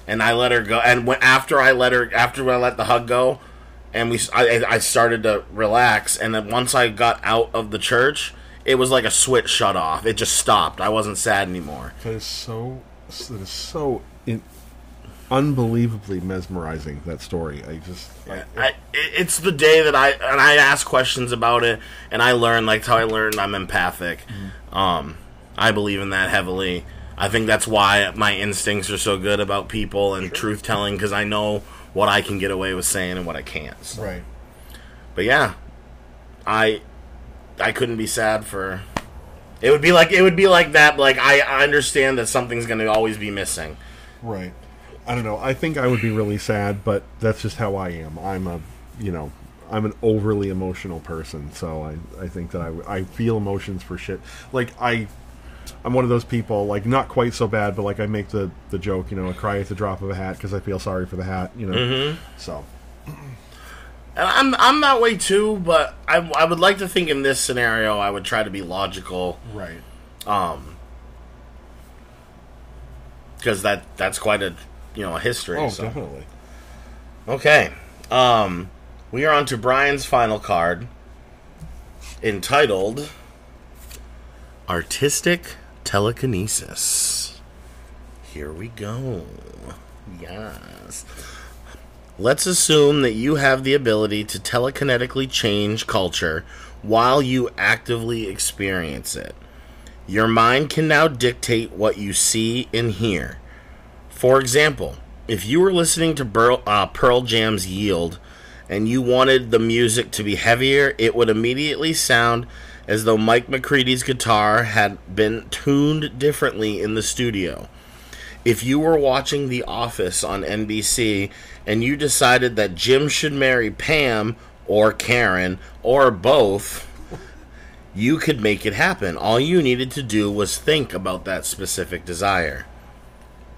And I let her go. And after I let the hug go, and I started to relax. And then once I got out of the church, it was like a switch shut off. It just stopped. I wasn't sad anymore. That is so unbelievably mesmerizing, that story. It's the day that I asked questions about it, and I learned, like, how I learned I'm empathic. Mm-hmm. I believe in that heavily. I think that's why my instincts are so good about people and truth telling, because I know what I can get away with saying and what I can't. So. Right. But yeah, I couldn't be sad for. It would be like that. Like, I understand that something's going to always be missing. Right. I don't know. I think I would be really sad, but that's just how I am. I'm an overly emotional person, so I think that I feel emotions for shit. Like, I'm one of those people, like, not quite so bad, but, like, I make the joke, you know, I cry at the drop of a hat because I feel sorry for the hat, you know. Mm-hmm. So. And I'm that way too, but I would like to think in this scenario I would try to be logical, right? Because that's quite a a history. Oh, so. Definitely. Okay, we are on to Brian's final card, entitled "Artistic Telekinesis." Here we go. Yes. Let's assume that you have the ability to telekinetically change culture while you actively experience it. Your mind can now dictate what you see and hear. For example, if you were listening to Pearl Jam's Yield and you wanted the music to be heavier, it would immediately sound as though Mike McCready's guitar had been tuned differently in the studio. If you were watching The Office on NBC and you decided that Jim should marry Pam or Karen or both, you could make it happen. All you needed to do was think about that specific desire.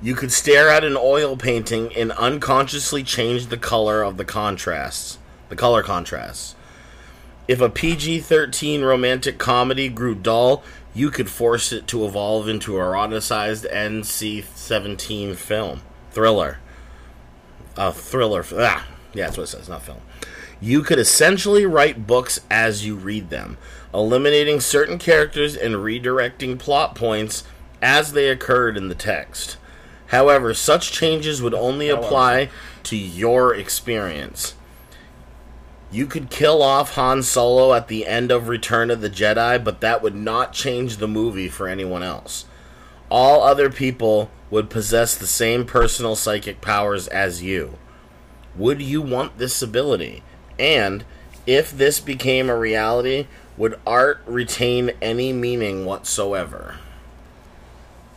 You could stare at an oil painting and unconsciously change the color of the color contrasts. If a PG-13 romantic comedy grew dull, you could force it to evolve into an eroticized NC-17 film. Thriller. Yeah, that's what it says, not film. You could essentially write books as you read them, eliminating certain characters and redirecting plot points as they occurred in the text. However, such changes would only apply to your experience. You could kill off Han Solo at the end of Return of the Jedi, but that would not change the movie for anyone else. All other people would possess the same personal psychic powers as you. Would you want this ability? And, if this became a reality, would art retain any meaning whatsoever?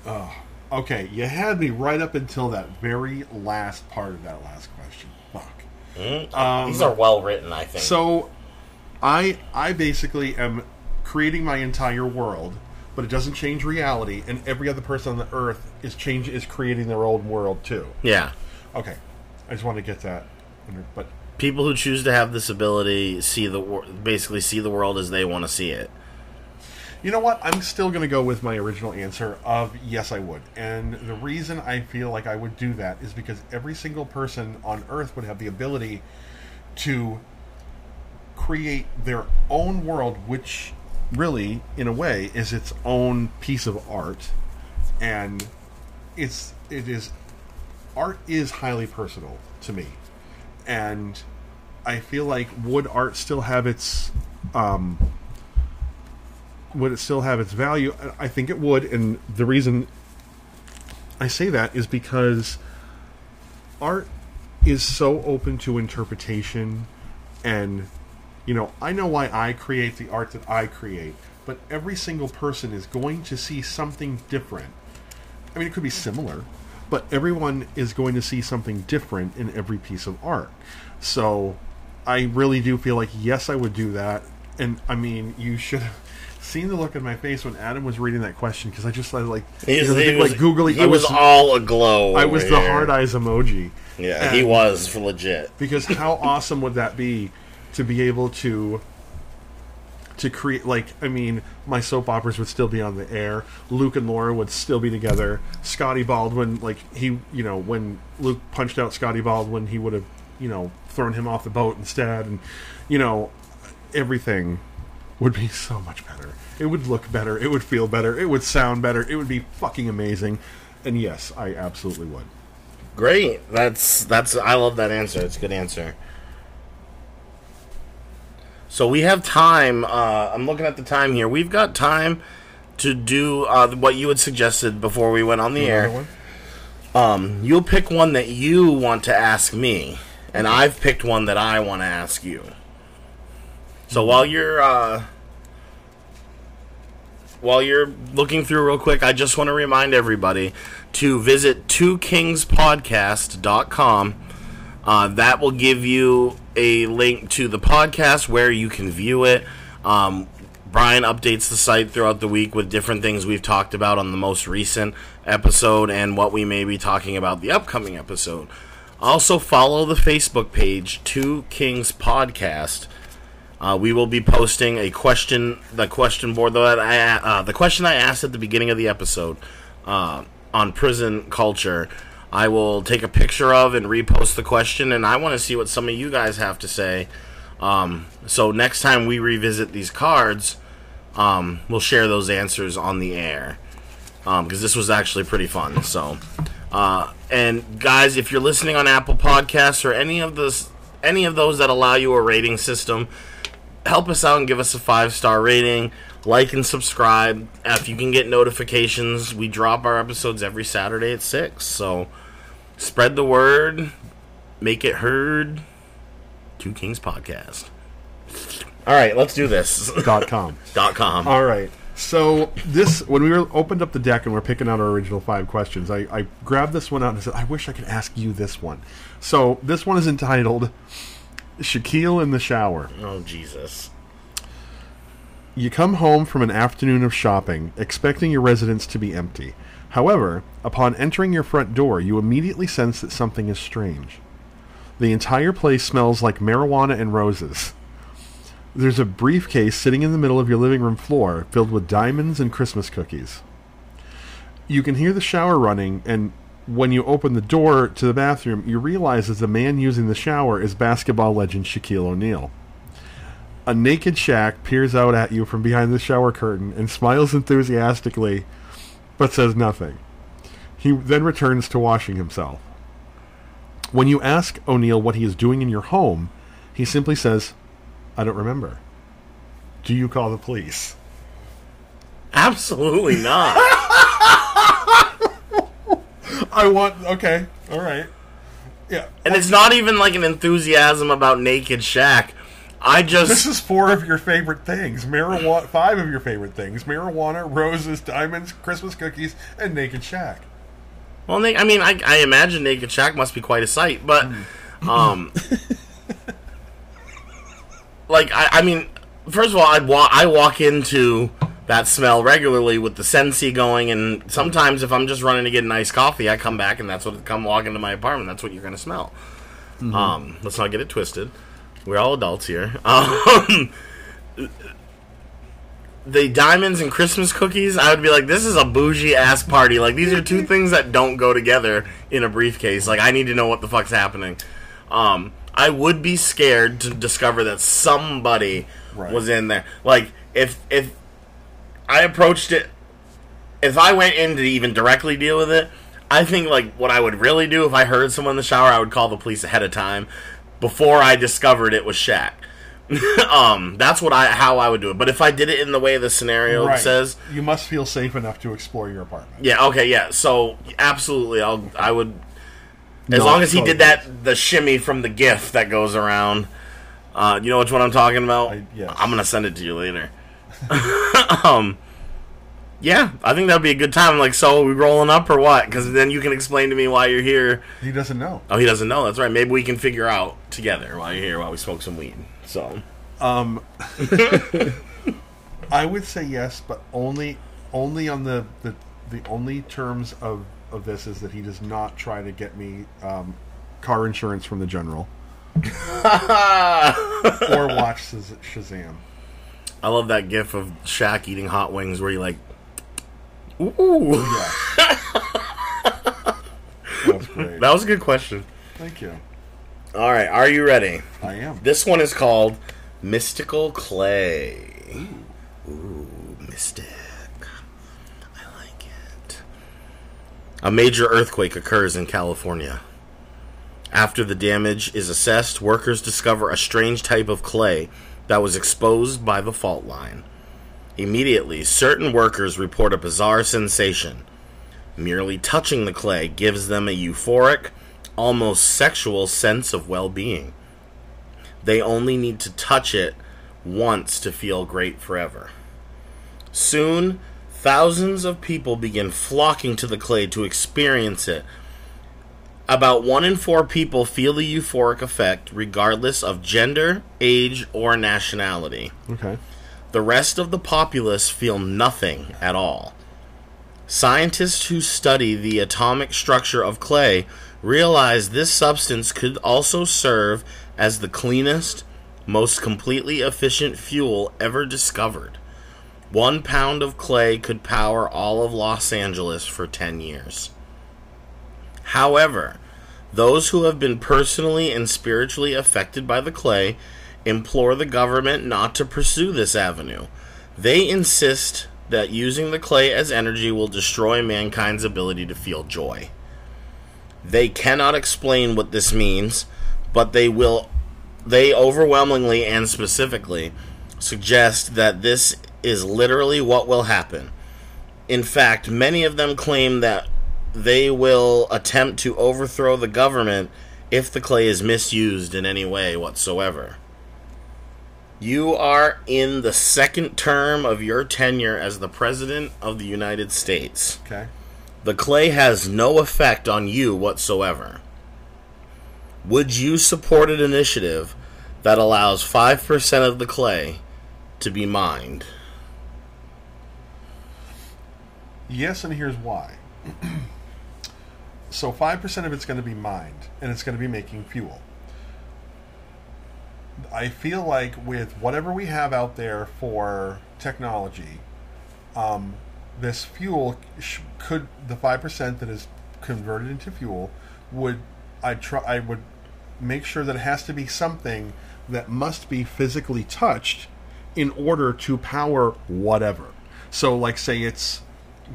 Oh, okay. You had me right up until that very last part of that last question. Mm-hmm. These are well written, I think. So, I basically am creating my entire world, but it doesn't change reality, and every other person on the earth is creating their own world too. Yeah. Okay. I just want to get that. But people who choose to have this ability see the world as they want to see it. You know what? I'm still going to go with my original answer of yes, I would. And the reason I feel like I would do that is because every single person on Earth would have the ability to create their own world, which really, in a way, is its own piece of art. And art is highly personal to me. And I feel like would art still have its... would it still have its value? I think it would, and the reason I say that is because art is so open to interpretation, and, you know, I know why I create the art that I create, but every single person is going to see something different. I mean, it could be similar, but everyone is going to see something different in every piece of art. So I really do feel like, yes, I would do that, and, I mean, you should have seen the look on my face when Adam was reading that question, because I just thought, like, googly. He was all aglow. I was the hard eyes emoji. Yeah, and he was for legit. Because how awesome would that be to be able to create? Like, I mean, my soap operas would still be on the air. Luke and Laura would still be together. Scotty Baldwin, like when Luke punched out Scotty Baldwin, he would have thrown him off the boat instead, and everything would be so much better. It would look better. It would feel better. It would sound better. It would be fucking amazing. And yes, I absolutely would. Great. That's. I love that answer. It's a good answer. So we have time. I'm looking at the time here. We've got time to do what you had suggested before we went on the air. One? You'll pick one that you want to ask me, and I've picked one that I want to ask you. So while you're looking through real quick, I just want to remind everybody to visit twokingspodcast.com. That will give you a link to the podcast where you can view it. Brian updates the site throughout the week with different things we've talked about on the most recent episode and what we may be talking about the upcoming episode. Also follow the Facebook page, Two Kings Podcast. We will be posting the question I asked at the beginning of the episode on prison culture. I will take a picture of and repost the question, and I want to see what some of you guys have to say. So next time we revisit these cards, we'll share those answers on the air, because this was actually pretty fun. So And guys, if you're listening on Apple Podcasts or any of those that allow you a rating system, help us out and give us a 5-star rating. Like and subscribe. If you can get notifications, we drop our episodes every Saturday at 6. So spread the word, make it heard. Two Kings Podcast. All right, let's do this. .com. All right. So this, when we opened up the deck and we're picking out our original 5 questions, I grabbed this one out and said, I wish I could ask you this one. So this one is entitled Shaquille in the Shower. Oh, Jesus. You come home from an afternoon of shopping, expecting your residence to be empty. However, upon entering your front door, you immediately sense that something is strange. The entire place smells like marijuana and roses. There's a briefcase sitting in the middle of your living room floor, filled with diamonds and Christmas cookies. You can hear the shower running, and when you open the door to the bathroom, you realize that the man using the shower is basketball legend Shaquille O'Neal. A naked Shaq peers out at you from behind the shower curtain and smiles enthusiastically, but says nothing. He then returns to washing himself. When you ask O'Neal what he is doing in your home, he simply says, I don't remember. Do you call the police? Absolutely not. Okay, all right. Yeah. And it's not even like an enthusiasm about naked Shaq. This is 4 of your favorite things. 5 of your favorite things. Marijuana, roses, diamonds, Christmas cookies, and naked Shaq. Well, I mean, I imagine naked Shaq must be quite a sight, but... I mean, first of all, I walk into that smell regularly with the Scentsy going, and sometimes if I'm just running to get an iced coffee, I come back and that's what come walk into my apartment. That's what you're going to smell. Mm-hmm. Let's not get it twisted. We're all adults here. The diamonds and Christmas cookies, I would be like, this is a bougie-ass party. Like, these are 2 things that don't go together in a briefcase. Like, I need to know what the fuck's happening. I would be scared to discover that somebody was in there. Like, if I approached it, if I went in to even directly deal with it, I think, like, what I would really do if I heard someone in the shower, I would call the police ahead of time before I discovered it was Shaq. That's how I would do it. But if I did it in the way the scenario says... You must feel safe enough to explore your apartment. Yeah, okay, yeah. So, absolutely, I would... As long as he did that, the shimmy from the GIF that goes around. You know which one I'm talking about? Yes. I'm going to send it to you later. Yeah, I think that would be a good time. Like, so are we rolling up or what? Because then you can explain to me why you're here. He doesn't know. Oh, he doesn't know. That's right. Maybe we can figure out together why you're here, while we smoke some weed. So, I would say yes, but only on the only terms of this is that he does not try to get me car insurance from the general or watch Shazam. I love that gif of Shaq eating hot wings where he like, ooh. Yeah. That's great. That was a good question. Thank you. All right, are you ready? I am. This one is called Mystical Clay. Ooh, mystic. A major earthquake occurs in California. After the damage is assessed, workers discover a strange type of clay that was exposed by the fault line. Immediately, certain workers report a bizarre sensation. Merely touching the clay gives them a euphoric, almost sexual sense of well-being. They only need to touch it once to feel great forever. Soon, thousands of people begin flocking to the clay to experience it. About 1 in 4 people feel the euphoric effect, regardless of gender, age, or nationality. Okay. The rest of the populace feel nothing at all. Scientists who study the atomic structure of clay realize this substance could also serve as the cleanest, most completely efficient fuel ever discovered. 1 pound of clay could power all of Los Angeles for 10 years. However, those who have been personally and spiritually affected by the clay implore the government not to pursue this avenue. They insist that using the clay as energy will destroy mankind's ability to feel joy. They cannot explain what this means, but they overwhelmingly and specifically suggest that this is literally what will happen. In fact, many of them claim that they will attempt to overthrow the government if the clay is misused in any way whatsoever. You are in the second term of your tenure as the President of the United States. Okay. The clay has no effect on you whatsoever. Would you support an initiative that allows 5% of the clay to be mined? Yes, and here's why. So 5% of it's going to be mined, and it's going to be making fuel. I feel like with whatever we have out there for technology, this fuel could, the 5% that is converted into fuel, I would make sure that it has to be something that must be physically touched in order to power whatever. So, like, say it's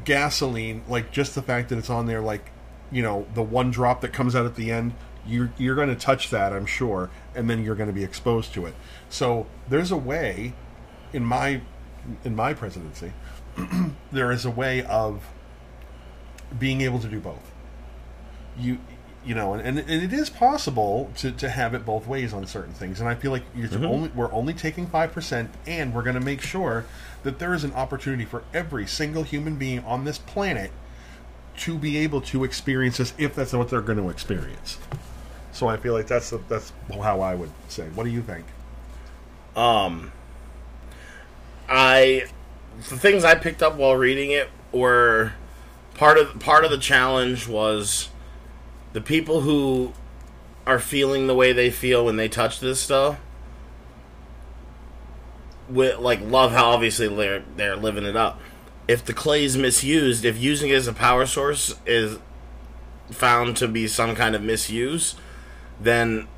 gasoline, like just the fact that it's on there, like, you know, the one drop that comes out at the end, you're going to touch that, I'm sure, and then you're going to be exposed to it. So there's a way, in my presidency, there is a way of being able to do both. You know, and it is possible to have it both ways on certain things. And I feel like we're only taking 5%, and we're going to make sure that there is an opportunity for every single human being on this planet to be able to experience this if that's what they're going to experience. So I feel like that's how I would say. What do you think? The things I picked up while reading it were part of the challenge was the people who are feeling the way they feel when they touch this stuff, love how obviously they're living it up. If the clay is misused, if using it as a power source is found to be some kind of misuse, then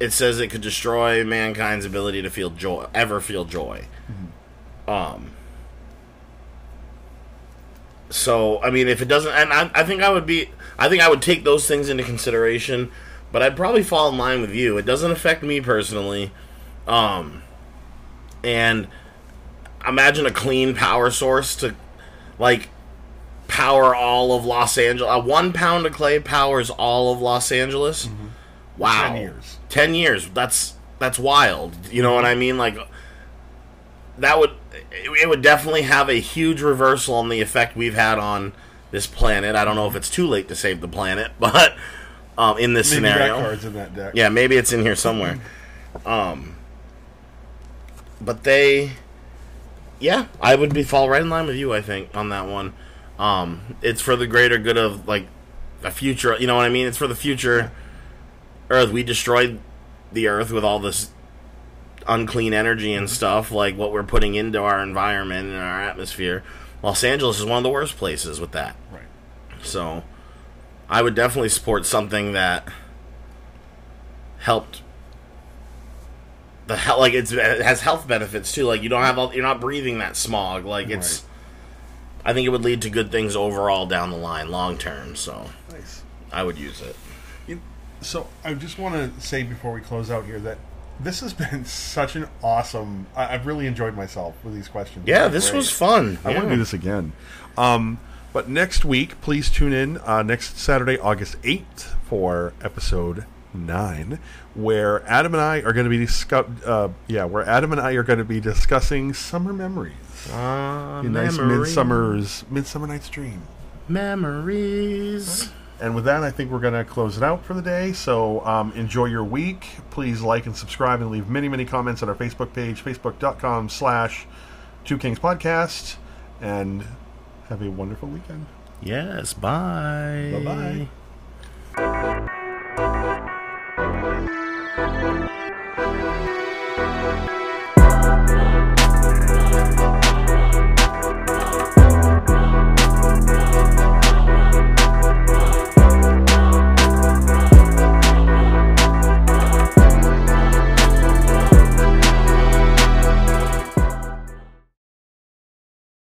it says it could destroy mankind's ability to feel joy, ever feel joy. Mm-hmm. So, I mean, if it doesn't, and I think I would take those things into consideration, but I'd probably fall in line with you. It doesn't affect me personally, and imagine a clean power source to, like, power all of Los Angeles. 1 pound of clay powers all of Los Angeles. Mm-hmm. Wow. 10 years. 10 years. That's wild. You know what I mean? Like, that would, it would definitely have a huge reversal on the effect we've had on this planet. I don't know if it's too late to save the planet, but in this scenario. Maybe that card's in that deck. Yeah, maybe it's in here somewhere. But they... Yeah, I would fall right in line with you, I think, on that one. It's for the greater good of, like, a future, you know what I mean? It's for the future Earth. We destroyed the Earth with all this unclean energy and stuff, like what we're putting into our environment and our atmosphere. Los Angeles is one of the worst places with that. Right. So, I would definitely support something that helped... it has health benefits too. Like, you don't have you're not breathing that smog. Like, it's, right. I think it would lead to good things overall down the line, long term. So, nice. I would use it. So, I just want to say before we close out here that this has been such an awesome. I've really enjoyed myself with these questions. Yeah, this was fun. I want to do this again. But next week, please tune in next Saturday, August 8th, for episode 9, where Adam and I are going to be discussing summer memories. Midsummer Night's Dream memories. And with that, I think we're going to close it out for the day. So enjoy your week. Please like and subscribe and leave many, many comments on our Facebook page, facebook.com/Two Kings Podcast, and have a wonderful weekend. Yes, bye. Bye-bye.